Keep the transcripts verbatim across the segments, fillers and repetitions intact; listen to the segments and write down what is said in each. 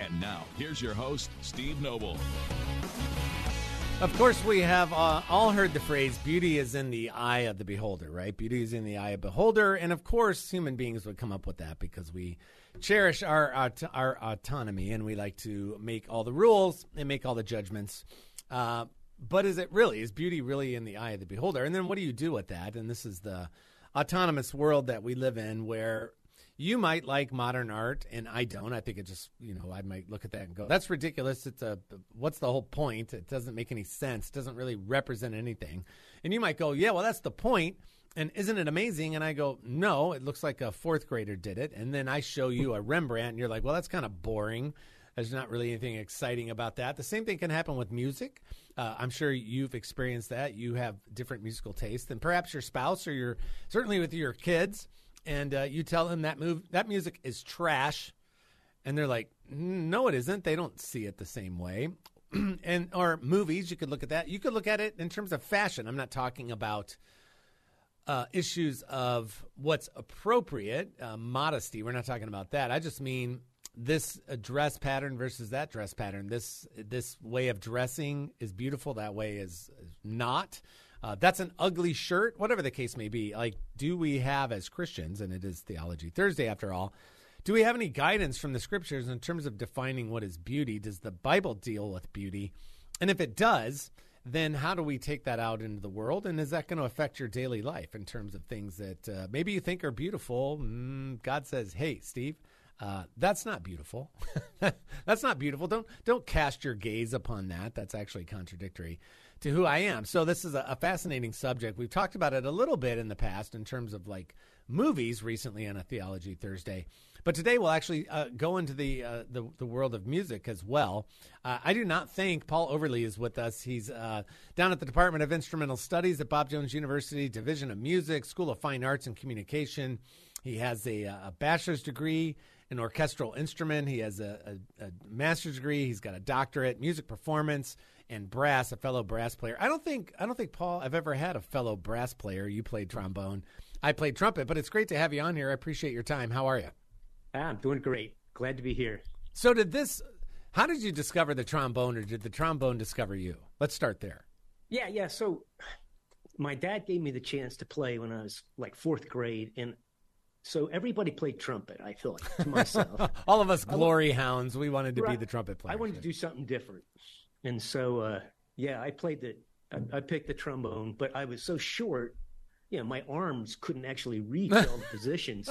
And now, here's your host, Steve Noble. Of course, we have uh, all heard the phrase, beauty is in the eye of the beholder, right? Beauty is in the eye of the beholder. And, of course, human beings would come up with that because we cherish our, our, our autonomy and we like to make all the rules and make all the judgments. Uh, but is it really? Is beauty really in the eye of the beholder? And then what do you do with that? And this is the autonomous world that we live in where you might like modern art, and I don't. I think it just, you know, I might look at that and go, that's ridiculous. It's a, what's the whole point? It doesn't make any sense. It doesn't really represent anything. And you might go, yeah, well, that's the point. And isn't it amazing? And I go, no, it looks like a fourth grader did it. And then I show you a Rembrandt, and you're like, well, that's kind of boring. There's not really anything exciting about that. The same thing can happen with music. Uh, I'm sure you've experienced that. You have different musical tastes than perhaps your spouse or your, certainly with your kids. And uh, you tell them that move, that music is trash, and they're like, "No, it isn't." They don't see it the same way. And or movies, you could look at that. You could look at it in terms of fashion. I'm not talking about uh, issues of what's appropriate, uh, modesty. We're not talking about that. I just mean this dress pattern versus that dress pattern. This this way of dressing is beautiful. That way is, is not. Uh, that's an ugly shirt, whatever the case may be. Like, do we have as Christians, and it is Theology Thursday after all, do we have any guidance from the scriptures in terms of defining what is beauty? Does the Bible deal with beauty? And if it does, then how do we take that out into the world? And is that going to affect your daily life in terms of things that uh, maybe you think are beautiful? Mm, God says, hey, Steve, uh, that's not beautiful. That's not beautiful. Don't, don't cast your gaze upon that. That's actually contradictory to who I am. So this is a fascinating subject. We've talked about it a little bit in the past in terms of like movies recently on a Theology Thursday. But today we'll actually uh, go into the, uh, the the world of music as well. Uh, I do not think Paul Overly is with us. He's uh, down at the Department of Instrumental Studies at Bob Jones University, Division of Music, School of Fine Arts and Communication. He has a, a bachelor's degree in orchestral instrument. He has a, a, a master's degree. He's got a doctorate, music performance, and brass, a fellow brass player. I don't think, I don't think, Paul, I've ever had a fellow brass player. You played trombone. I played trumpet, but it's great to have you on here. I appreciate your time. How are you? I'm doing great. Glad to be here. So did this, how did you discover the trombone, or did the trombone discover you? Let's start there. Yeah, yeah. So my dad gave me the chance to play when I was like fourth grade, and so everybody played trumpet, I feel like, to myself. All of us glory hounds, we wanted to right. be the trumpet player. I wanted to do something different. And so, uh, yeah, I played the, I, I picked the trombone, but I was so short, you know, my arms couldn't actually reach all the positions.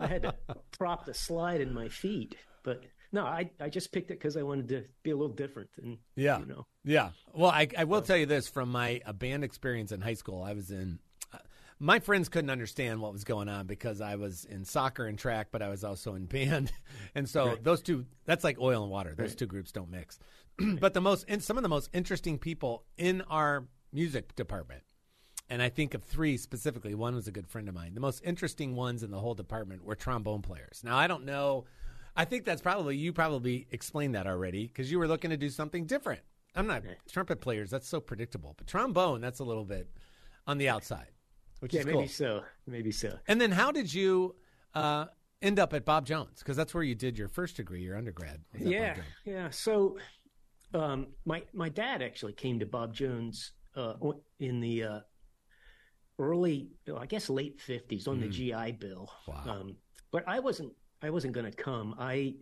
I had to prop the slide in my feet. But no, I, I just picked it because I wanted to be a little different. And yeah, you know. Yeah. Well, I, I will so, tell you this from my a band experience in high school. I was in, uh, my friends couldn't understand what was going on because I was in soccer and track, but I was also in band. And so right. those two, that's like oil and water. Those right. two groups don't mix. But the most, and some of the most interesting people in our music department, and I think of three specifically. One was a good friend of mine. The most interesting ones in the whole department were trombone players. Now, I don't know. I think that's probably, you probably explained that already because you were looking to do something different. I'm not okay. trumpet players. That's so predictable. But trombone, that's a little bit on the outside, which yeah, is cool. Maybe so. Maybe so. And then how did you uh, end up at Bob Jones? Because that's where you did your first degree, your undergrad. Yeah, yeah. So – Um, my, my dad actually came to Bob Jones uh, in the uh, early, I guess, late fifties on mm. the G I Bill. Wow. Um, but I wasn't I wasn't going to come. I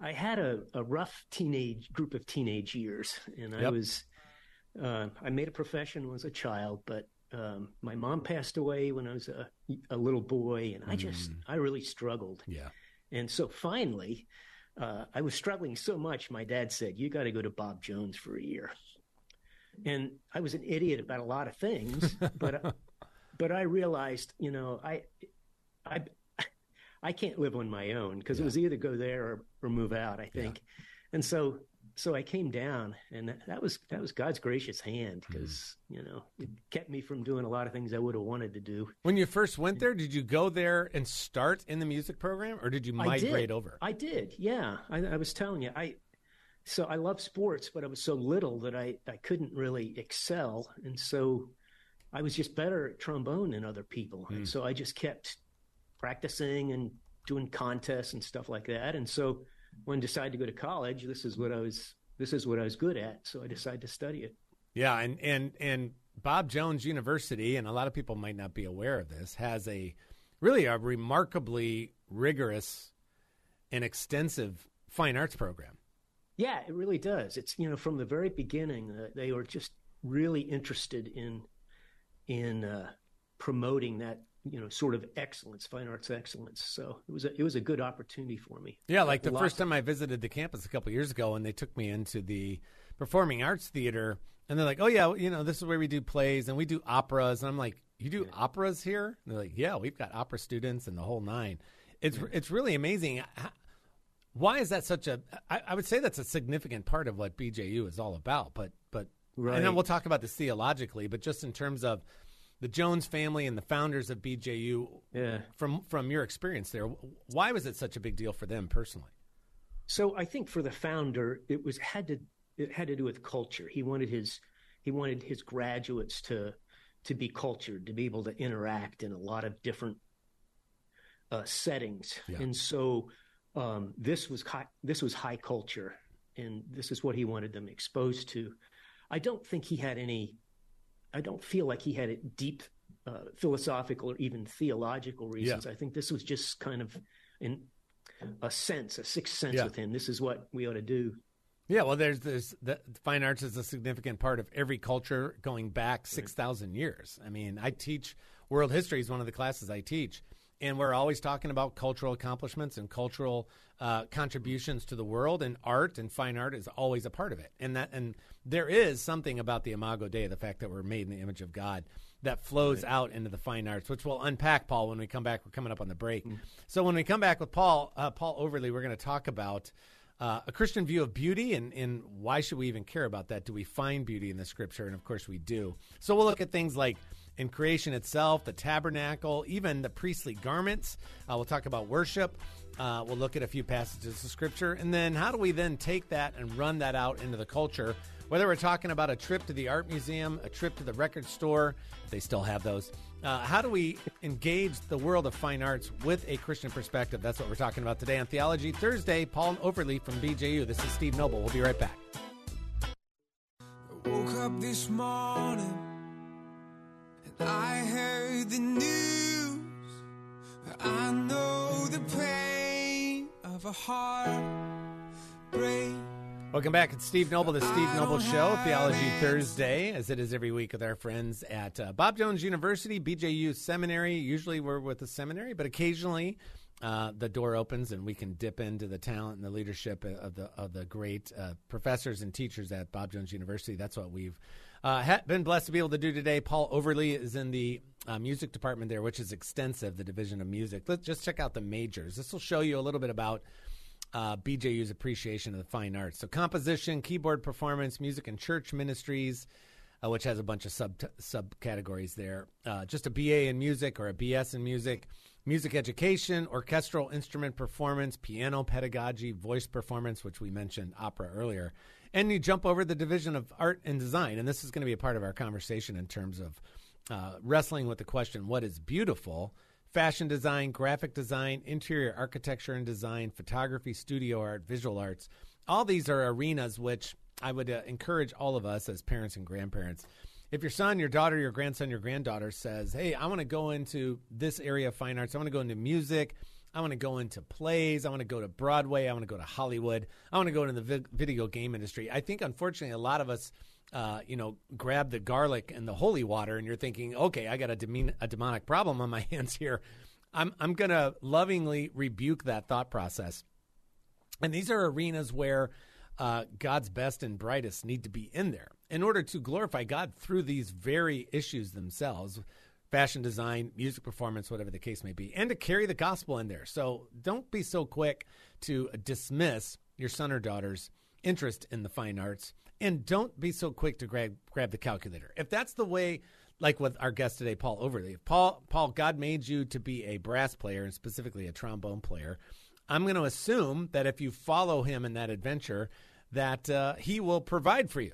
I had a, a rough teenage group of teenage years, and I yep. was uh, I made a profession when I was a child. But um, my mom passed away when I was a, a little boy, and I just mm. I really struggled. Yeah, and so finally. Uh, I was struggling so much, my dad said, you got to go to Bob Jones for a year. And I was an idiot about a lot of things, but uh, but I realized, you know, I I, I can't live on my own because yeah. it was either go there or, or move out, I think. Yeah. And so so I came down, and that was that was God's gracious hand, because mm. you know, it kept me from doing a lot of things I would have wanted to do. When you first went there, did you go there and start in the music program, or did you migrate I did. over? I did, yeah. I, I was telling you, I so I love sports, but I was so little that I I couldn't really excel, and so I was just better at trombone than other people, mm. and so I just kept practicing and doing contests and stuff like that, and so. When I decided to go to college, this is what I was. This is what I was good at, so I decided to study it. Yeah, and and and Bob Jones University, and a lot of people might not be aware of this, has a really a remarkably rigorous and extensive fine arts program. Yeah, it really does. It's, you know, from the very beginning, uh, they were just really interested in in uh, promoting that. You know, sort of excellence, fine arts excellence. So it was a, it was a good opportunity for me. Yeah, like the Lots first time I visited the campus a couple of years ago, and they took me into the Performing Arts Theater, and they're like, "Oh yeah, you know, this is where we do plays and we do operas." And I'm like, "You do yeah. operas here?" And they're like, "Yeah, we've got opera students and the whole nine." It's yeah. it's really amazing. Why is that such a? I, I would say that's a significant part of what B J U is all about. But but right. and then we'll talk about this theologically, but just in terms of the Jones family and the founders of B J U, yeah. from from your experience there, why was it such a big deal for them personally? So I think for the founder, it was had to it had to do with culture. He wanted his he wanted his graduates to to be cultured, to be able to interact in a lot of different uh, settings, yeah. and so um, this was high, this was high culture, and this is what he wanted them exposed to. I don't think he had any. I don't feel like he had it deep uh, philosophical or even theological reasons. Yeah. I think this was just kind of in a sense, a sixth sense yeah. with him. This is what we ought to do. Yeah, well, there's this. The fine arts is a significant part of every culture going back six thousand right. years. I mean, I teach world history is one of the classes I teach, and we're always talking about cultural accomplishments and cultural uh, contributions to the world, and art and fine art is always a part of it. And that, and there is something about the Imago Dei, the fact that we're made in the image of God, that flows right. out into the fine arts, which we'll unpack, Paul, when we come back. We're coming up on the break. Mm-hmm. So when we come back with Paul, uh, Paul Overly, we're going to talk about uh, a Christian view of beauty and, and why should we even care about that? Do we find beauty in the Scripture? And, of course, we do. So we'll look at things like in creation itself, the tabernacle, even the priestly garments. Uh, we'll talk about worship. Uh, we'll look at a few passages of Scripture. And then how do we then take that and run that out into the culture? Whether we're talking about a trip to the art museum, a trip to the record store, they still have those. Uh, how do we engage the world of fine arts with a Christian perspective? That's what we're talking about today on Theology Thursday. Paul Overly from B J U. This is Steve Noble. We'll be right back. I woke up this morning. I heard the news. I know the pain of a heartbreak. Welcome back. It's Steve Noble, the Steve Noble Show, Theology Thursday, as it is every week with our friends at uh, Bob Jones University, B J U Seminary. Usually we're with the seminary, but occasionally uh, the door opens and we can dip into the talent and the leadership of the, of the great uh, professors and teachers at Bob Jones University. That's what we've Uh, ha- been blessed to be able to do today. Paul Overly is in the uh, music department there, which is extensive, the division of music. Let's just check out the majors. This will show you a little bit about uh, B J U's appreciation of the fine arts. So composition, keyboard performance, music and church ministries, uh, which has a bunch of sub subcategories there. Uh, just a B A in music or a B S in music. Music education, orchestral instrument performance, piano pedagogy, voice performance, which we mentioned opera earlier. And you jump over the division of art and design, and this is going to be a part of our conversation in terms of uh, wrestling with the question, what is beautiful? Fashion design, graphic design, interior architecture and design, photography, studio art, visual arts. All these are arenas which I would uh, encourage all of us as parents and grandparents. If your son, your daughter, your grandson, your granddaughter says, hey, I want to go into this area of fine arts, I want to go into music, I want to go into plays. I want to go to Broadway. I want to go to Hollywood. I want to go into the video game industry. I think, unfortunately, a lot of us, uh, you know, grab the garlic and the holy water, and you're thinking, okay, I got a, demon- a demonic problem on my hands here. I'm I'm going to lovingly rebuke that thought process. And these are arenas where uh, God's best and brightest need to be in there in order to glorify God through these very issues themselves. Fashion design, music performance, whatever the case may be, and to carry the gospel in there. So don't be so quick to dismiss your son or daughter's interest in the fine arts, and don't be so quick to grab grab the calculator. If that's the way, like with our guest today, Paul Overly, if Paul, Paul, God made you to be a brass player and specifically a trombone player, I'm going to assume that if you follow him in that adventure, that uh, he will provide for you.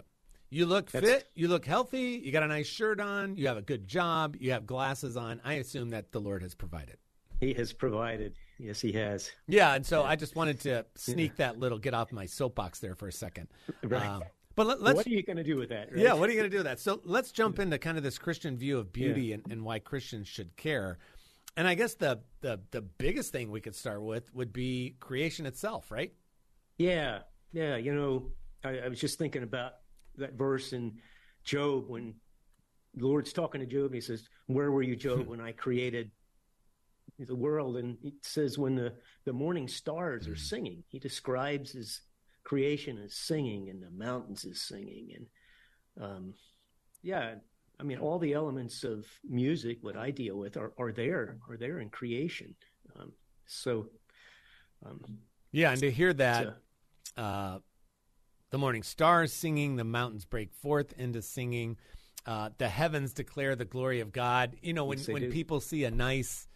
You look That's, fit, you look healthy, you got a nice shirt on, you have a good job, you have glasses on. I assume that the Lord has provided. He has provided. Yes, he has. Yeah, and so yeah. I just wanted to sneak yeah. that little get off my soapbox there for a second. Right. Um, but let, let's, what are you going to do with that? Right? Yeah, what are you going to do with that? So let's jump into kind of this Christian view of beauty yeah. and, and why Christians should care. And I guess the, the the biggest thing we could start with would be creation itself, right? Yeah, yeah. You know, I, I was just thinking about that verse in Job when the Lord's talking to Job, and he says, "Where were you, Job, when I created the world?" And it says when the, the morning stars are singing. He describes his creation as singing, and the mountains as singing. And um, yeah, I mean, all the elements of music, what I deal with, are, are there, are there in creation. Um, so, um, yeah, and to hear that, a, uh, the morning stars singing, the mountains break forth into singing, uh, the heavens declare the glory of God. You know, when when do. people see a nice,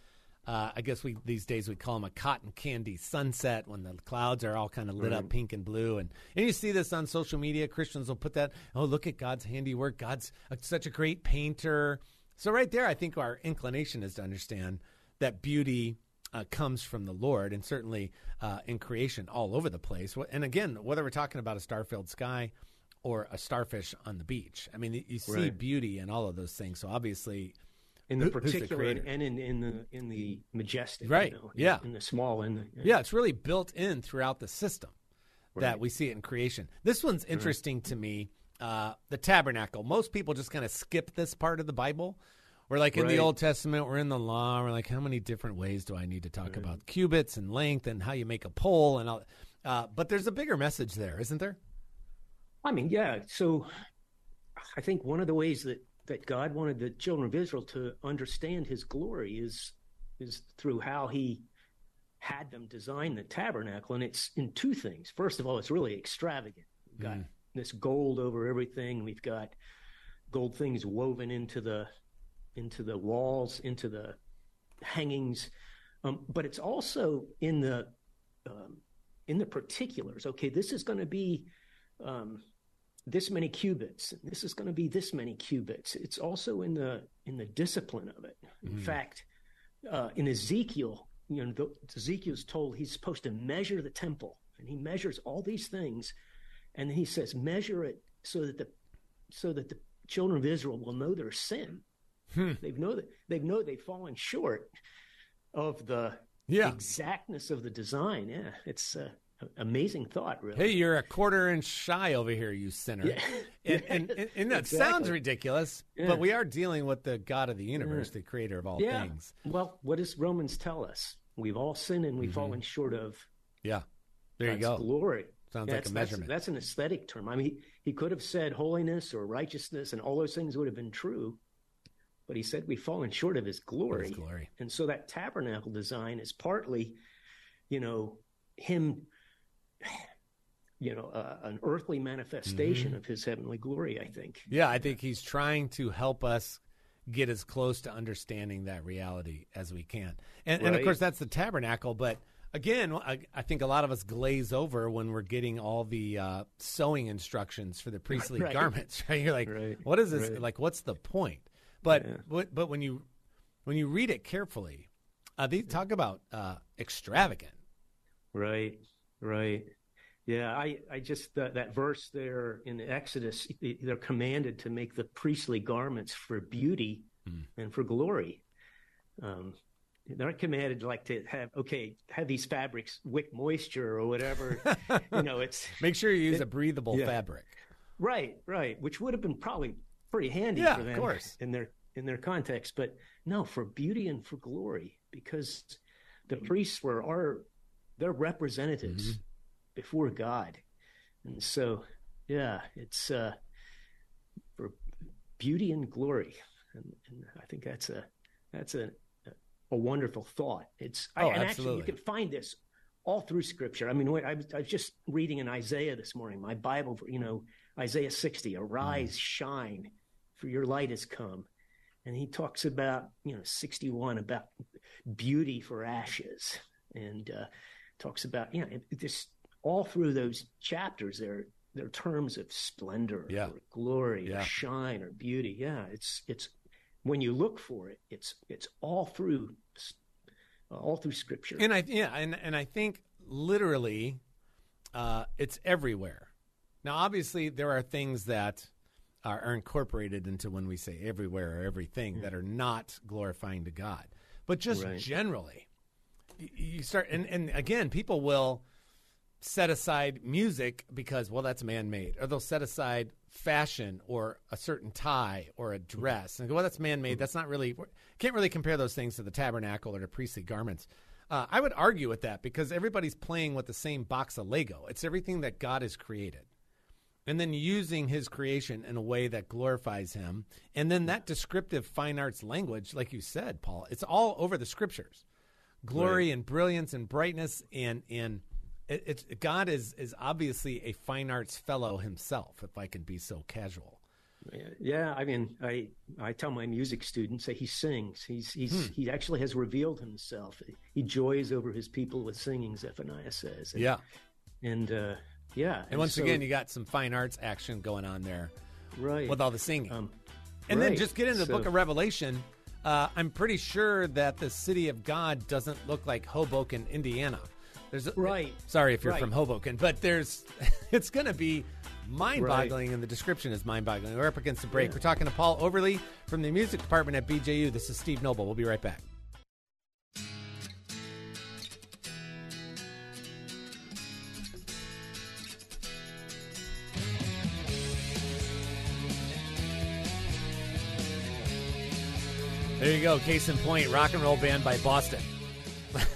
uh, I guess we these days we call them a cotton candy sunset, when the clouds are all kind of lit mm-hmm. up pink and blue. And, and you see this on social media. Christians will put that, oh, look at God's handiwork. God's a, such a great painter. So right there, I think our inclination is to understand that beauty uh, comes from the Lord, and certainly uh, in creation all over the place. And again, whether we're talking about a star-filled sky or a starfish on the beach, I mean, you see right. beauty in all of those things. So obviously... in the particular the and in, in the in the majestic, right? You know, yeah, in the small, in the yeah. yeah, it's really built in throughout the system right. that we see it in creation. This one's interesting right. to me. Uh, the tabernacle. Most people just kind of skip this part of the Bible. We're like in right. the Old Testament, we're in the law. We're like, how many different ways do I need to talk right. about cubits and length and how you make a pole and all? Uh, but there's a bigger message there, isn't there? I mean, yeah. So I think one of the ways that. that God wanted the children of Israel to understand his glory is is through how he had them design the tabernacle. And it's in two things. First of all, it's really extravagant. We've got mm. this gold over everything. We've got gold things woven into the into the walls, into the hangings. Um, but it's also in the um, in the particulars. Okay, this is going to be... Um, this many cubits, and this is going to be this many cubits. It's also in the in the discipline of it. In mm. fact, uh, in Ezekiel, you know, the, Ezekiel's told he's supposed to measure the temple, and he measures all these things, and he says, measure it so that the so that the children of Israel will know their sin. Hmm. They've know that they've know they've fallen short of the yeah. exactness of the design. Yeah, it's. Uh, Amazing thought, really. Hey, you're a quarter inch shy over here, you sinner. Yeah. and, and, and, and that exactly. sounds ridiculous, yeah. but we are dealing with the God of the universe, yeah. the creator of all yeah. things. Well, what does Romans tell us? We've all sinned and we've mm-hmm. fallen short of yeah. there God's you go. glory. Sounds yeah, like a measurement. That's, that's an aesthetic term. I mean, he, he could have said holiness or righteousness and all those things would have been true, but he said we've fallen short of his glory. His glory. And so that tabernacle design is partly, you know, him... you know, uh, an earthly manifestation mm-hmm. of his heavenly glory, I think. Yeah, I think he's trying to help us get as close to understanding that reality as we can. And, right. and of course, that's the tabernacle. But again, I, I think a lot of us glaze over when we're getting all the uh, sewing instructions for the priestly right. garments. Right? You're like, right. what is this? Right. Like, what's the point? But yeah. what, but when you when you read it carefully, uh, they talk about uh, extravagant. Right, right. Yeah, I, I just, uh, that verse there in Exodus, they're commanded to make the priestly garments for beauty mm. and for glory. Um, they're commanded like to have, okay, have these fabrics wick moisture or whatever. you know, it's Make sure you use it, a breathable yeah. fabric. Right, right, which would have been probably pretty handy yeah, for them of course. in their in their context. But no, for beauty and for glory, because the priests were our, they're representatives. Mm-hmm. before God. And so, yeah, it's uh, for beauty and glory. And, and I think that's a that's a, a wonderful thought. It's oh, I, and absolutely. Actually, you can find this all through Scripture. I mean, I was just reading in Isaiah this morning, my Bible, you know, Isaiah sixty, arise, mm. shine, for your light has come. And he talks about, you know, sixty-one, about beauty for ashes, and uh, talks about, you know, this all through those chapters, there, there are terms of splendor yeah. or glory yeah. or shine or beauty. Yeah, it's it's when you look for it, it's it's all through uh, all through Scripture. And I yeah, and and I think literally, uh, it's everywhere. Now, obviously, there are things that are incorporated into when we say everywhere or everything mm. that are not glorifying to God. But just right. generally, you start, and, and again, people will set aside music because, well, that's man-made, or they'll set aside fashion or a certain tie or a dress and go, well, that's man-made. That's not really, can't really compare those things to the tabernacle or to priestly garments. Uh, I would argue with that because everybody's playing with the same box of Lego. It's everything that God has created, and then using his creation in a way that glorifies him. And then that descriptive fine arts language, like you said, Paul, it's all over the Scriptures. Glory right. and brilliance and brightness. And, and it, it's, God is, is obviously a fine arts fellow himself, if I can be so casual. Yeah, I mean, I, I tell my music students that he sings. He's, he's hmm. He actually has revealed himself. He joys over his people with singing, Zephaniah says. And, yeah. And, uh, yeah. And, and once so, again, you got some fine arts action going on there right. with all the singing. Um, and right. then just get into the so, book of Revelation. Uh, I'm pretty sure that the city of God doesn't look like Hoboken, Indiana. There's a, right. Sorry if you're right. from Hoboken, but there's it's going to be mind-boggling, right. and the description is mind-boggling. We're up against the break. Yeah. We're talking to Paul Overly from the music department at B J U. This is Steve Noble. We'll be right back. There you go. Case in point, rock and roll band by Boston.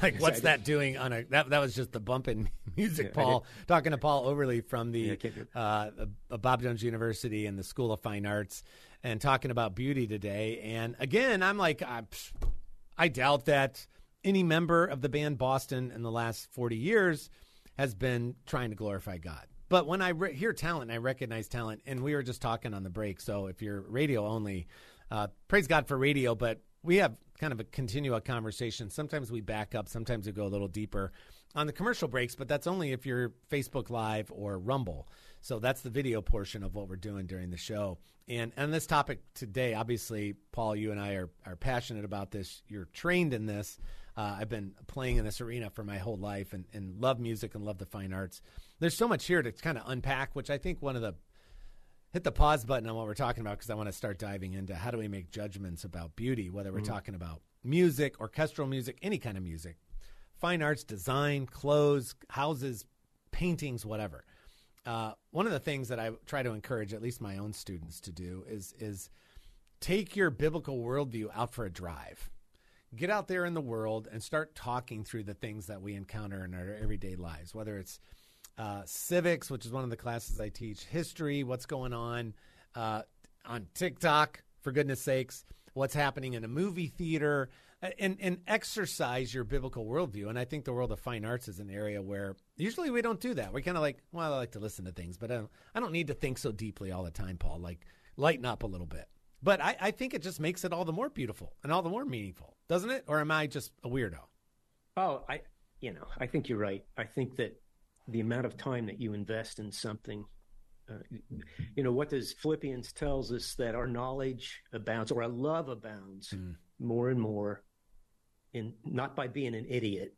Like, what's that doing on a that? That was just the bump in music. Yeah, Paul talking to Paul Overly from the yeah, uh, Bob Jones University and the School of Fine Arts, and talking about beauty today. And again, I'm like, I, I doubt that any member of the band Boston in the last forty years has been trying to glorify God. But when I re- hear talent, I recognize talent. And we were just talking on the break. So if you're radio only. Uh, praise God for radio, but we have kind of a continual conversation. Sometimes we back up. Sometimes we go a little deeper on the commercial breaks, but that's only if you're Facebook Live or Rumble. So that's the video portion of what we're doing during the show. And on this topic today, obviously, Paul, you and I are, are passionate about this. You're trained in this. Uh, I've been playing in this arena for my whole life and, and love music and love the fine arts. There's so much here to kind of unpack, which I think one of the hit the pause button on what we're talking about, because I want to start diving into how do we make judgments about beauty, whether we're mm-hmm. talking about music, orchestral music, any kind of music, fine arts, design, clothes, houses, paintings, whatever. Uh, one of the things that I try to encourage at least my own students to do is, is take your biblical worldview out for a drive. Get out there in the world and start talking through the things that we encounter in our everyday lives, whether it's Uh, civics, which is one of the classes I teach, history, what's going on uh, on TikTok, for goodness sakes, what's happening in a movie theater, and, and exercise your biblical worldview. And I think the world of fine arts is an area where usually we don't do that. We're kind of like, well, I like to listen to things, but I don't, I don't need to think so deeply all the time, Paul. Like, lighten up a little bit. But I, I think it just makes it all the more beautiful and all the more meaningful, doesn't it? Or am I just a weirdo? Oh, I, you know, I think you're right. I think that the amount of time that you invest in something, uh, you know, what does Philippians tells us that our knowledge abounds, or our love abounds mm. more and more, in not by being an idiot,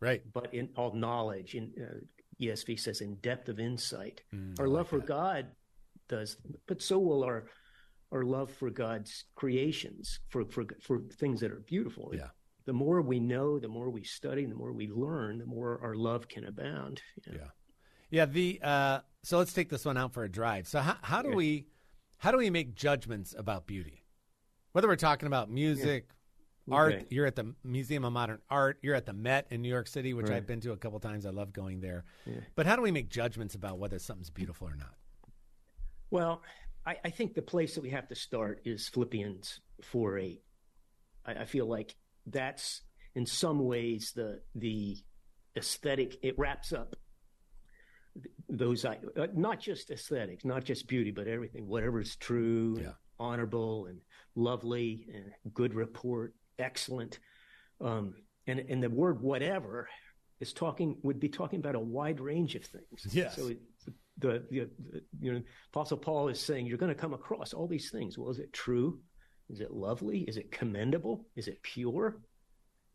right? But in all knowledge, in uh, E S V says in depth of insight, mm, our love like for that. God does, but so will our our love for God's creations, for for for things that are beautiful. Yeah. The more we know, the more we study, the more we learn, the more our love can abound. You know? Yeah. Yeah. The, uh, so let's take this one out for a drive. So how, how do yeah. we, how do we make judgments about beauty? Whether we're talking about music, yeah. okay. art, you're at the Museum of Modern Art, you're at the Met in New York City, which right. I've been to a couple times. I love going there, yeah. but how do we make judgments about whether something's beautiful or not? Well, I, I think the place that we have to start is Philippians four, eight. I, I feel like, that's in some ways the the aesthetic, it wraps up those, not just aesthetics, not just beauty, but everything, whatever is true, yeah. and honorable and lovely and good report, excellent. Um, and, and the word whatever is talking, would be talking about a wide range of things. Yes. So it, the, the, the you know, Apostle Paul is saying, you're going to come across all these things. Well, is it true? Is it lovely? Is it commendable? Is it pure?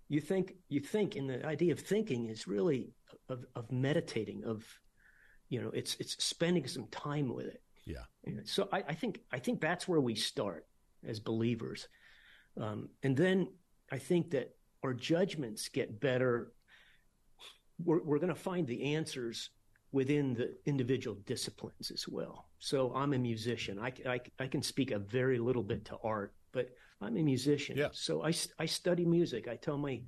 You think, you think, and the idea of thinking is really of, of meditating, of, you know, it's it's spending some time with it. Yeah. So I, I think I think that's where we start as believers, um, and then I think that our judgments get better. We're, we're going to find the answers within the individual disciplines as well. So I'm a musician. I I, I can speak a very little bit to art. But I'm a musician, yeah. so I, I study music. I tell my,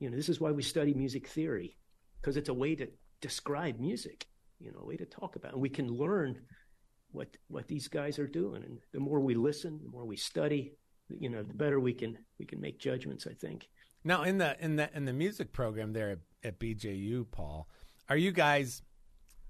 you know, this is why we study music theory, because it's a way to describe music, you know, a way to talk about it. And we can learn what what these guys are doing. And the more we listen, the more we study, you know, the better we can we can make judgments, I think. Now, in the in the in the music program there at, at B J U, Paul, are you guys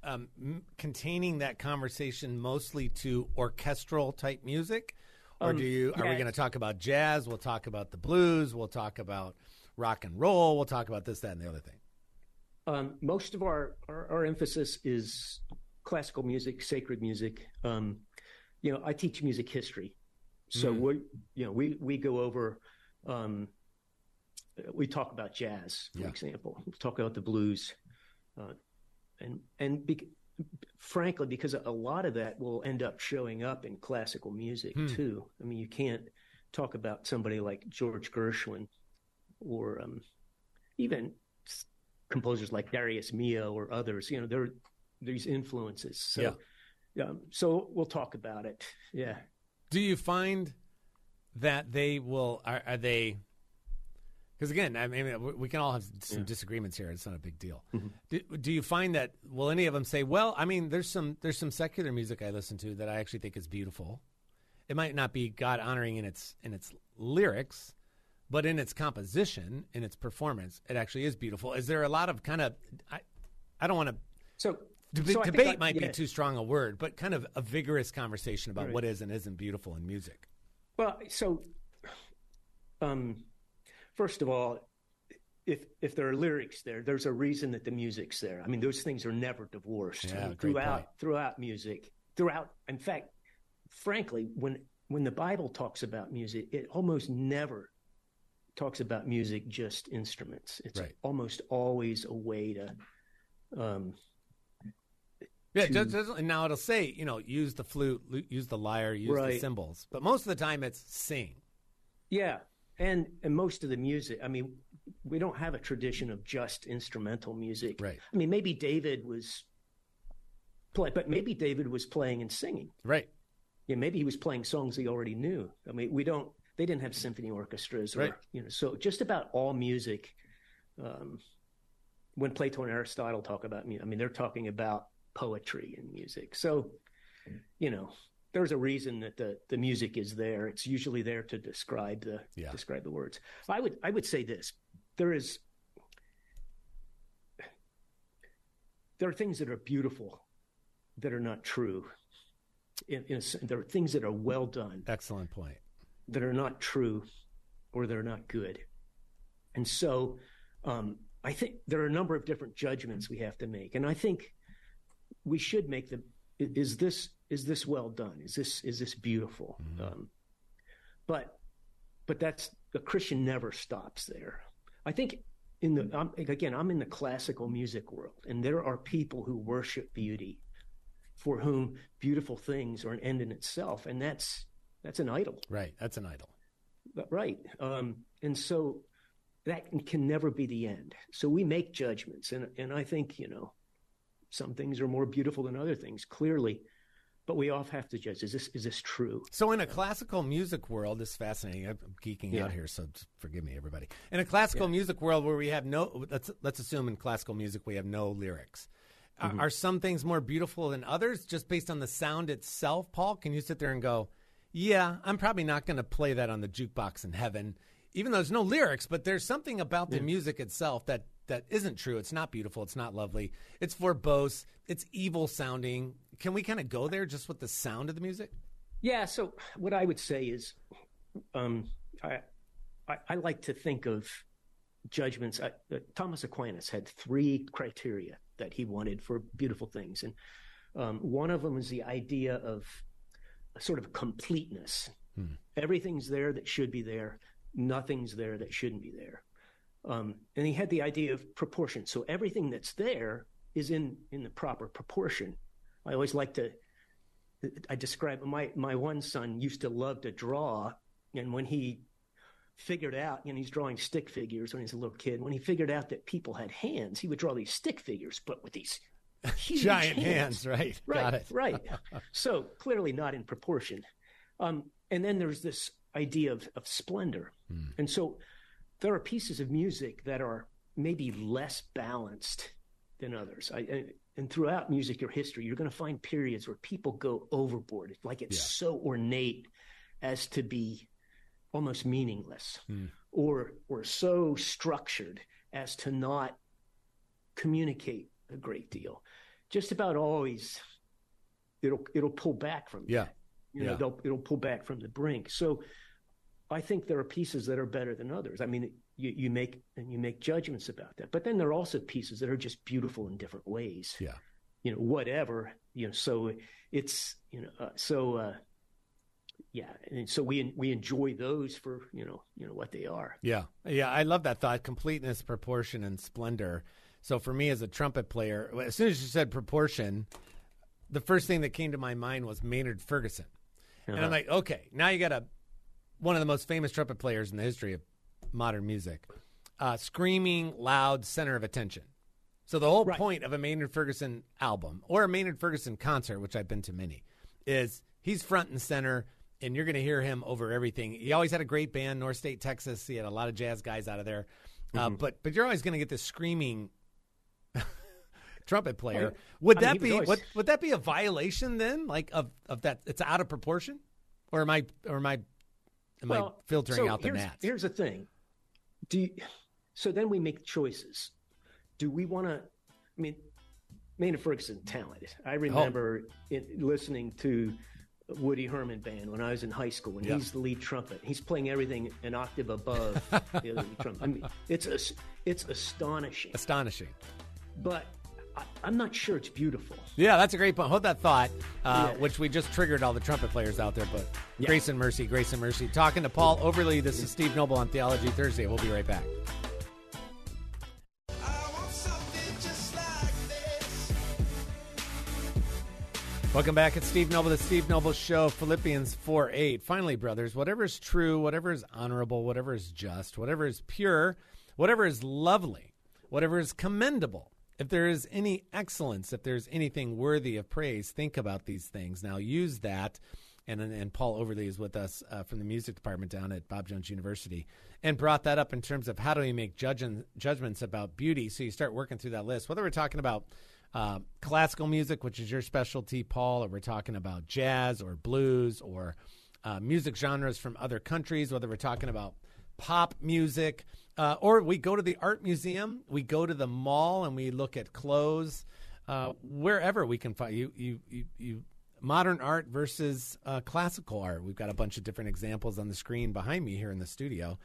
um, m- containing that conversation mostly to orchestral type music? Or do you, are yeah. we going to talk about jazz? We'll talk about the blues. We'll talk about rock and roll. We'll talk about this, that, and the other thing. Um, most of our, our, our emphasis is classical music, sacred music. Um, you know, I teach music history. So mm. we, you know, we, we go over, um, we talk about jazz, for yeah. example. We talk about the blues. Uh, and, and because, frankly, because a lot of that will end up showing up in classical music, hmm. too. I mean, you can't talk about somebody like George Gershwin or um, even composers like Darius Milhaud or others. You know, there are these influences. So, yeah. um, so we'll talk about it. Yeah. Do you find that they will, are, are they... Because, again, I mean, we can all have some yeah. disagreements here. It's not a big deal. Mm-hmm. Do, do you find that, will any of them say, well, I mean, there's some there's some secular music I listen to that I actually think is beautiful. It might not be God-honoring in its in its lyrics, but in its composition, in its performance, it actually is beautiful. Is there a lot of kind of, I, I don't want to, so, deb- so debate like, might yeah. be too strong a word, but kind of a vigorous conversation about right. what is and isn't beautiful in music. Well, so... um. First of all, if if there are lyrics there, there's a reason that the music's there. I mean, those things are never divorced yeah, I mean, throughout point. throughout music. Throughout, in fact, frankly, when when the Bible talks about music, it almost never talks about music just instruments. It's right. almost always a way to. Um, yeah, to, just, and now it'll say, you know, use the flute, use the lyre, use right. the cymbals, but most of the time it's sing. Yeah. And and most of the music, I mean, we don't have a tradition of just instrumental music. Right. I mean, maybe David was play, but maybe David was playing and singing. Right. Yeah, maybe he was playing songs he already knew. I mean, we don't. They didn't have symphony orchestras, or, right? You know, so just about all music. Um, when Plato and Aristotle talk about music, I mean, they're talking about poetry and music. So, you know. There's a reason that the, the music is there. It's usually there to describe the yeah. describe the words. I would I would say this. There is there are things that are beautiful that are not true. In, in a, there are things that are well done. Excellent point. That are not true, or that are not good. And so um, I think there are a number of different judgments we have to make. And I think we should make the is this Is this well done? Is this is this beautiful? Mm-hmm. Um, but but that's a Christian never stops there. I think in the I'm, again I'm in the classical music world, and there are people who worship beauty, for whom beautiful things are an end in itself, and that's that's an idol. Right, that's an idol. Right, um, and so that can never be the end. So we make judgments, and and I think you know some things are more beautiful than other things. Clearly. But we all have to judge. Is this is this true? So in a classical music world, this is fascinating. I'm geeking yeah. out here, so forgive me, everybody. In a classical yeah. music world where we have no, let's let's assume in classical music we have no lyrics. Mm-hmm. Are, are some things more beautiful than others just based on the sound itself, Paul? Can you sit there and go, yeah, I'm probably not going to play that on the jukebox in heaven, even though there's no lyrics, but there's something about yeah. the music itself that that isn't true. It's not beautiful. It's not lovely. It's verbose. It's evil sounding. Can we kind of go there just with the sound of the music? Yeah. So what I would say is um, I, I, I like to think of judgments. I, uh, Thomas Aquinas had three criteria that he wanted for beautiful things. And um, one of them was the idea of a sort of completeness. Hmm. Everything's there that should be there. Nothing's there that shouldn't be there. Um, and he had the idea of proportion. So everything that's there is in, in the proper proportion. I always like to, I describe, my, my one son used to love to draw. And when he figured out, you know, he's drawing stick figures when he's a little kid. When he figured out that people had hands, he would draw these stick figures, but with these huge giant hands. hands right. Right. Got it. Right. So clearly not in proportion. Um, and then there's this idea of, of splendor. Hmm. And so there are pieces of music that are maybe less balanced than others. I, I, and throughout music or history, you're going to find periods where people go overboard. It's like it's yeah. so ornate as to be almost meaningless, mm. or or so structured as to not communicate a great deal. Just about always, it'll it'll pull back from yeah. that. You yeah. know, it'll pull back from the brink. So I think there are pieces that are better than others. I mean, you, you make and you make judgments about that, but then there are also pieces that are just beautiful in different ways. Yeah, you know, whatever. You know, so it's you know, uh, so uh, yeah, and so we we enjoy those for you know you know what they are. Yeah, yeah, I love that thought: completeness, proportion, and splendor. So for me, as a trumpet player, as soon as you said proportion, the first thing that came to my mind was Maynard Ferguson, uh-huh. and I'm like, okay, now you got to. One of the most famous trumpet players in the history of modern music, uh, screaming, loud, center of attention. So the whole right. point of a Maynard Ferguson album or a Maynard Ferguson concert, which I've been to many, is he's front and center, and you're going to hear him over everything. He always had a great band, North State, Texas. He had a lot of jazz guys out of there. Mm-hmm. Uh, but but you're always going to get this screaming trumpet player. Well, would I that mean, be would, would that be a violation then? Like of, of that, it's out of proportion, or am I or am I Am well, I filtering so out the here's, gnats? Here's the thing. Do you, so then we make choices. Do we want to, I mean, Maynard Ferguson talented. I remember oh. it, listening to Woody Herman band when I was in high school, and yeah. he's the lead trumpet. He's playing everything an octave above the other lead trumpet. I mean, it's, a, it's astonishing. Astonishing. But I, I'm not sure it's beautiful. Yeah, that's a great point. Hold that thought, uh, yeah. which we just triggered all the trumpet players out there. But yeah. grace and mercy, grace and mercy. Talking to Paul Overly. This is Steve Noble on Theology Thursday. We'll be right back. I want something just like this. Welcome back. It's Steve Noble, The Steve Noble Show, Philippians four eight. Finally, brothers, whatever is true, whatever is honorable, whatever is just, whatever is pure, whatever is lovely, whatever is commendable, if there is any excellence, if there's anything worthy of praise, think about these things. Now use that. And and Paul Overly is with us uh, from the music department down at Bob Jones University and brought that up in terms of how do we make judging, judgments about beauty. So you start working through that list, whether we're talking about uh, classical music, which is your specialty, Paul, or we're talking about jazz or blues or uh, music genres from other countries, whether we're talking about pop music, uh, or we go to the art museum, we go to the mall, and we look at clothes, uh, wherever we can find you, you, you, you modern art versus uh, classical art. We've got a bunch of different examples on the screen behind me here in the studio,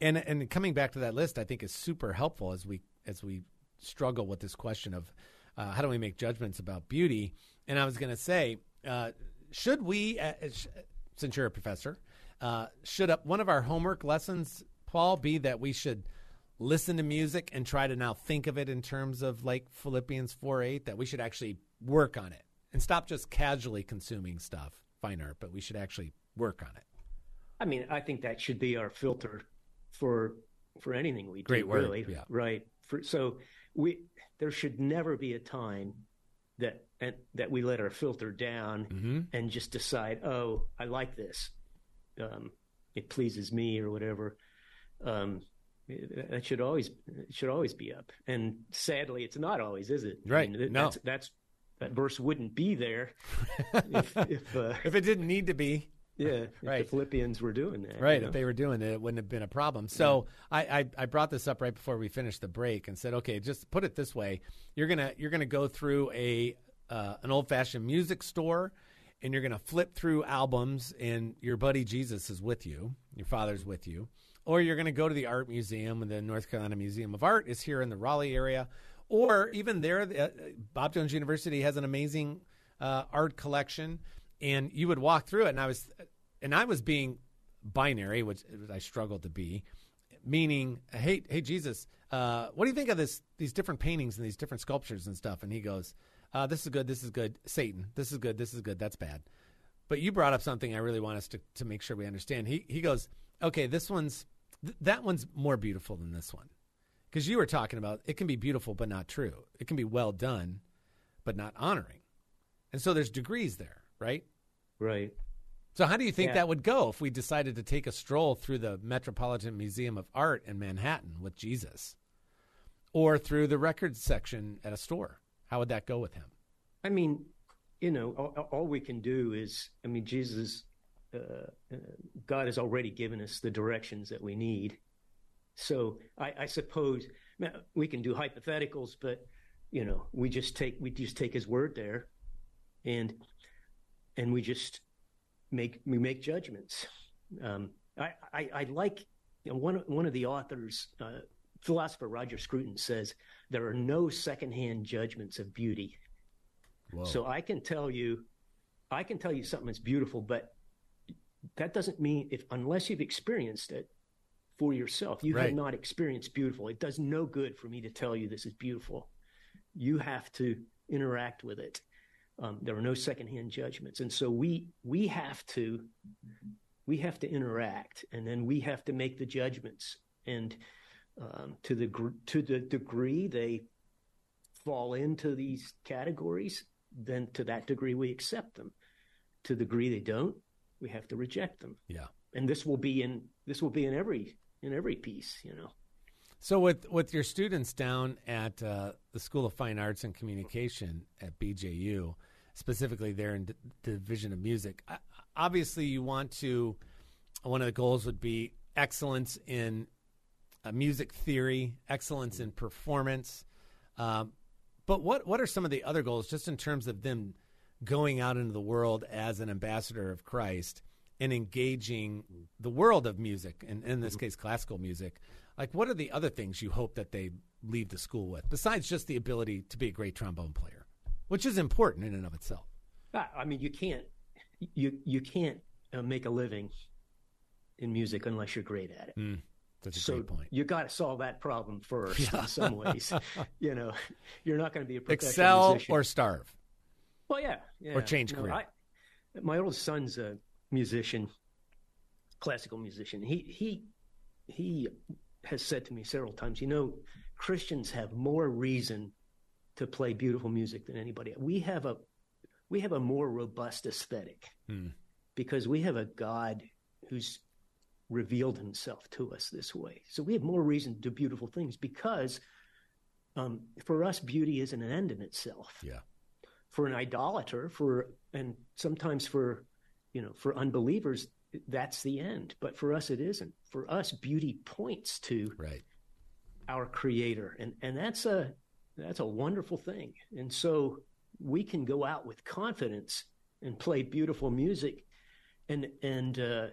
and and coming back to that list, I think is super helpful as we as we struggle with this question of uh, how do we make judgments about beauty. And I was going to say, uh, should we, uh, since you're a professor. Uh, should up one of our homework lessons, Paul, be that we should listen to music and try to now think of it in terms of like Philippians four eight, that we should actually work on it and stop just casually consuming stuff, fine art, but we should actually work on it. I mean, I think that should be our filter for for anything we do. Great word. Really, yeah. Right. For, so we there should never be a time that and, that we let our filter down mm-hmm. and just decide, oh, I like this. Um, it pleases me or whatever. Um, it, it should always it should always be up. And sadly, it's not always, is it? Right. I mean, no. That's, that's that verse wouldn't be there if if, uh, if it didn't need to be. Yeah, right. The Philippians were doing that. Right, you know? If they were doing it, it wouldn't have been a problem. So yeah. I, I, I brought this up right before we finished the break and said, okay, just put it this way: you're gonna you're gonna go through a uh, an old fashioned music store, and you're gonna flip through albums, and your buddy Jesus is with you, your father's with you, or you're gonna go to the art museum, and the North Carolina Museum of Art is here in the Raleigh area, or even there, uh, Bob Jones University has an amazing uh, art collection. And you would walk through it, and I was, and I was being binary, which I struggled to be, meaning, hey, hey, Jesus, uh, what do you think of this? These different paintings and these different sculptures and stuff. And he goes, uh, "This is good. This is good. Satan, this is good. This is good. That's bad." But you brought up something I really want us to to make sure we understand. He he goes, "Okay, this one's th- that one's more beautiful than this one," because you were talking about it can be beautiful but not true. It can be well done, but not honoring. And so there's degrees there, right? Right. So how do you think yeah. that would go if we decided to take a stroll through the Metropolitan Museum of Art in Manhattan with Jesus, or through the record section at a store? How would that go with him? I mean, you know, all, all we can do is, I mean, Jesus, uh, uh, God has already given us the directions that we need. So I, I suppose we can do hypotheticals, but, you know, we just take, we just take his word there, and And we just make we make judgments. Um, I, I I like you know, one one of the authors, uh, philosopher Roger Scruton, says there are no secondhand judgments of beauty. Whoa. So I can tell you, I can tell you something that's beautiful, but that doesn't mean if unless you've experienced it for yourself, you right. have not experienced beautiful. It does no good for me to tell you this is beautiful. You have to interact with it. Um, there are no secondhand judgments, and so we we have to we have to interact, and then we have to make the judgments. And um, to the gr- to the degree they fall into these categories, then to that degree we accept them. To the degree they don't, we have to reject them. Yeah, and this will be in this will be in every in every piece, you know. So with, with your students down at uh, the School of Fine Arts and Communication at B J U, specifically there in the D- Division of Music, I, obviously you want to, one of the goals would be excellence in uh, music theory, excellence in performance. Um, but what, what are some of the other goals just in terms of them going out into the world as an ambassador of Christ and engaging the world of music, and in this case classical music? Like, what are the other things you hope that they leave the school with, besides just the ability to be a great trombone player, which is important in and of itself? I mean, you can't you you can't uh, make a living in music unless you're great at it. Mm, that's a so great point. You got to solve that problem first. Yeah. In some ways, you know, you're not going to be a professional excel musician. Or starve. Well, yeah, yeah. Or change career. No, I, my old son's a musician, classical musician. He he he. has said to me several times, you know, Christians have more reason to play beautiful music than anybody. We have a we have a more robust aesthetic hmm. because we have a God who's revealed himself to us this way. So we have more reason to do beautiful things because um, for us, beauty isn't an end in itself. Yeah. For an idolater, for and sometimes for, you know, for unbelievers, that's the end. But for us, it isn't. For us, beauty points to right. our Creator. And and that's a that's a wonderful thing. And so we can go out with confidence and play beautiful music and and uh,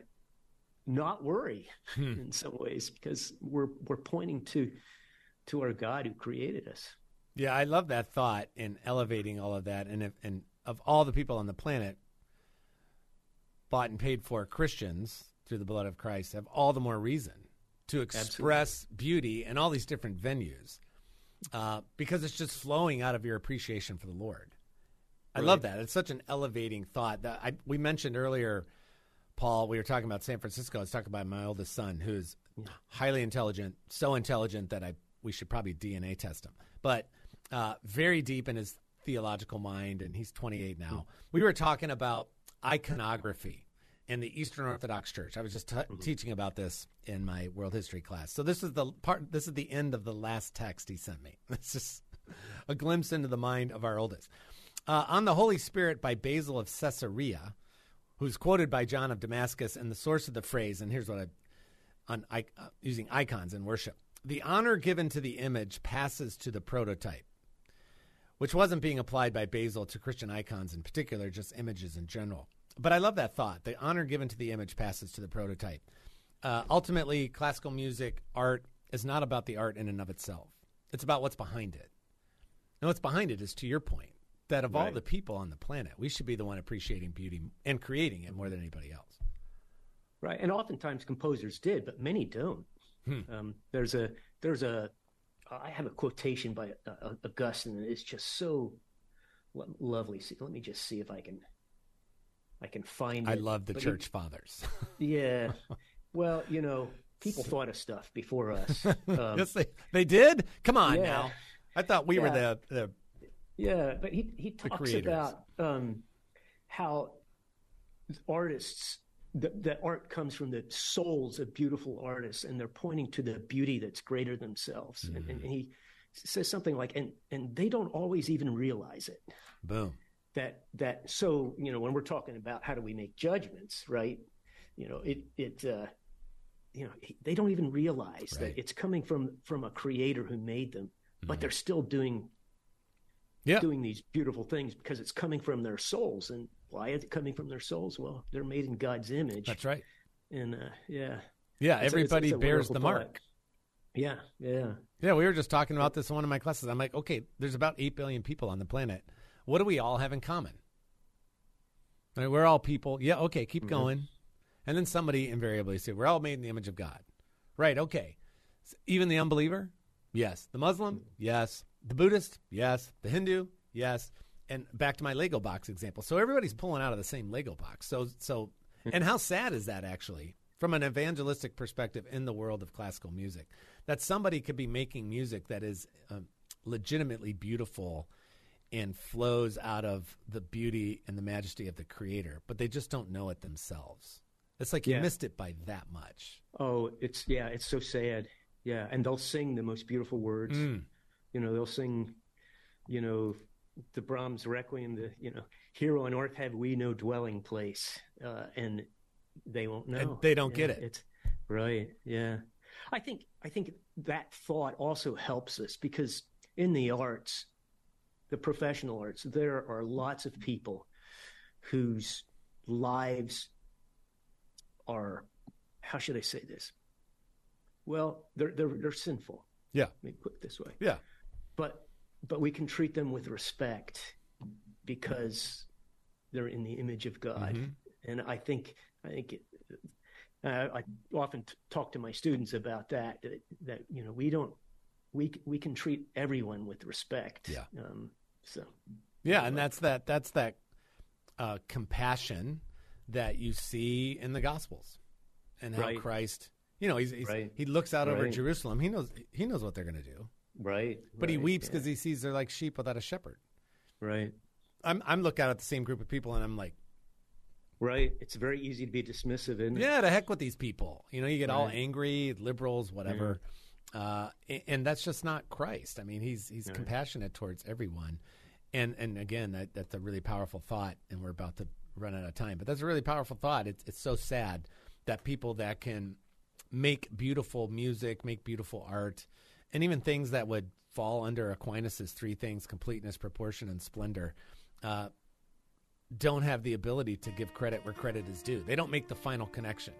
not worry hmm. in some ways, because we're we're pointing to to our God who created us. Yeah, I love that thought and elevating all of that. And if, and of all the people on the planet, bought and paid for Christians through the blood of Christ, have all the more reason to express Absolutely. Beauty in all these different venues uh, because it's just flowing out of your appreciation for the Lord. I right. love that. It's such an elevating thought. That I, we mentioned earlier, Paul, we were talking about San Francisco. I was talking about my oldest son, who's highly intelligent, so intelligent that I we should probably D N A test him, but uh, very deep in his theological mind, and he's twenty-eight now. We were talking about iconography in the Eastern Orthodox Church. I was just t- teaching about this in my world history class. So this is the part. This is the end of the last text he sent me. It's just a glimpse into the mind of our oldest. Uh, on the Holy Spirit by Basil of Caesarea, who's quoted by John of Damascus, and the source of the phrase, and here's what I, on uh, using icons in worship. The honor given to the image passes to the prototype, which wasn't being applied by Basil to Christian icons in particular, just images in general. But I love that thought. The honor given to the image passes to the prototype. Uh, ultimately, classical music, art, is not about the art in and of itself. It's about what's behind it. And what's behind it is, to your point, that of right. all the people on the planet, we should be the one appreciating beauty and creating it more than anybody else. Right. And oftentimes composers did, but many don't. Hmm. Um, there's a, there's a, I have a quotation by uh, Augustine, and it's just so lo- lovely. So let me just see if I can, I can find I it. I love the but church he, fathers. Yeah. Well, you know, people so. thought of stuff before us. Um, yes, they, they did? Come on yeah. now. I thought we yeah. were the, the Yeah, but he, he talks about um, how artists, the, the art comes from the souls of beautiful artists, and they're pointing to the beauty that's greater than themselves. Mm-hmm. And, and he says something like, and and they don't always even realize it. Boom. That, that so, you know, when we're talking about how do we make judgments, right, you know, it, it uh, you know, they don't even realize right. that it's coming from, from a creator who made them, mm-hmm. but they're still doing Yeah. doing these beautiful things because it's coming from their souls. And why is it coming from their souls? Well, they're made in God's image. That's right. And uh, yeah. Yeah, it's, everybody it's, it's bears the mark. Thought. Yeah, yeah. Yeah, we were just talking about this in one of my classes. I'm like, okay, there's about eight billion people on the planet. What do we all have in common? I mean, we're all people. Yeah, okay, keep mm-hmm. going. And then somebody invariably said, we're all made in the image of God. Right, okay. So even the unbeliever? Yes. The Muslim? Yes. The Buddhist, yes. The Hindu, yes. And back to my Lego box example. So everybody's pulling out of the same Lego box. So, so, and how sad is that actually from an evangelistic perspective in the world of classical music, that somebody could be making music that is um, legitimately beautiful and flows out of the beauty and the majesty of the creator, but they just don't know it themselves. It's like you yeah. missed it by that much. Oh, it's, yeah, it's so sad. Yeah. And they'll sing the most beautiful words. Mm. You know, they'll sing, you know, the Brahms Requiem, the, you know, here on earth have we no dwelling place. Uh, and they won't know. And they don't yeah, get it. It's, right. Yeah. I think I think that thought also helps us because in the arts, the professional arts, there are lots of people whose lives are, how should I say this? Well, they're they're, they're sinful. Yeah. Let me put it this way. Yeah. But but we can treat them with respect because they're in the image of God. Mm-hmm. And I think I think it, uh, I often t- talk to my students about that, that that you know we don't we we can treat everyone with respect. Yeah. Um, so. Yeah, and that's that that's that uh, compassion that you see in the Gospels, and how right. Christ. You know, he's, he's, right. he looks out right. over Jerusalem. He knows he knows what they're going to do. Right. But right. he weeps because yeah. he sees they're like sheep without a shepherd. Right. I'm I'm looking out at the same group of people, and I'm like. Right. It's very easy to be dismissive, isn't it? Yeah, to heck with these people. You know, you get right. all angry, liberals, whatever. Yeah. Uh, and, and that's just not Christ. I mean, he's he's right. compassionate towards everyone. And and again, that, that's a really powerful thought, and we're about to run out of time. But that's a really powerful thought. It's, it's so sad that people that can – make beautiful music, make beautiful art, and even things that would fall under Aquinas' three things, completeness, proportion, and splendor, uh, don't have the ability to give credit where credit is due. They don't make the final connection.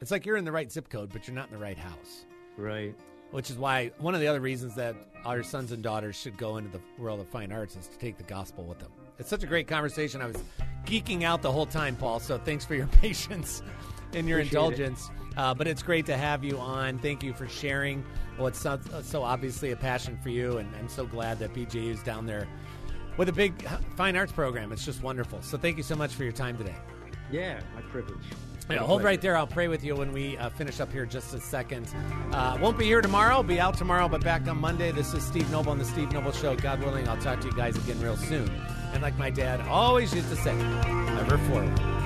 It's like you're in the right zip code, but you're not in the right house. Right. Which is why one of the other reasons that our sons and daughters should go into the world of fine arts is to take the gospel with them. It's such a great conversation. I was geeking out the whole time, Paul, so thanks for your patience. In your Appreciate indulgence, it. Uh, but it's great to have you on. Thank you for sharing what's so, so obviously a passion for you, and I'm so glad that B J U is down there with a big fine arts program. It's just wonderful. So thank you so much for your time today. Yeah, my privilege. Yeah, hold pleasure. Right there. I'll pray with you when we uh, finish up here in just a second. Uh, won't be here tomorrow. I'll be out tomorrow, but back on Monday. This is Steve Noble on The Steve Noble Show. God willing, I'll talk to you guys again real soon. And like my dad always used to say, never forward.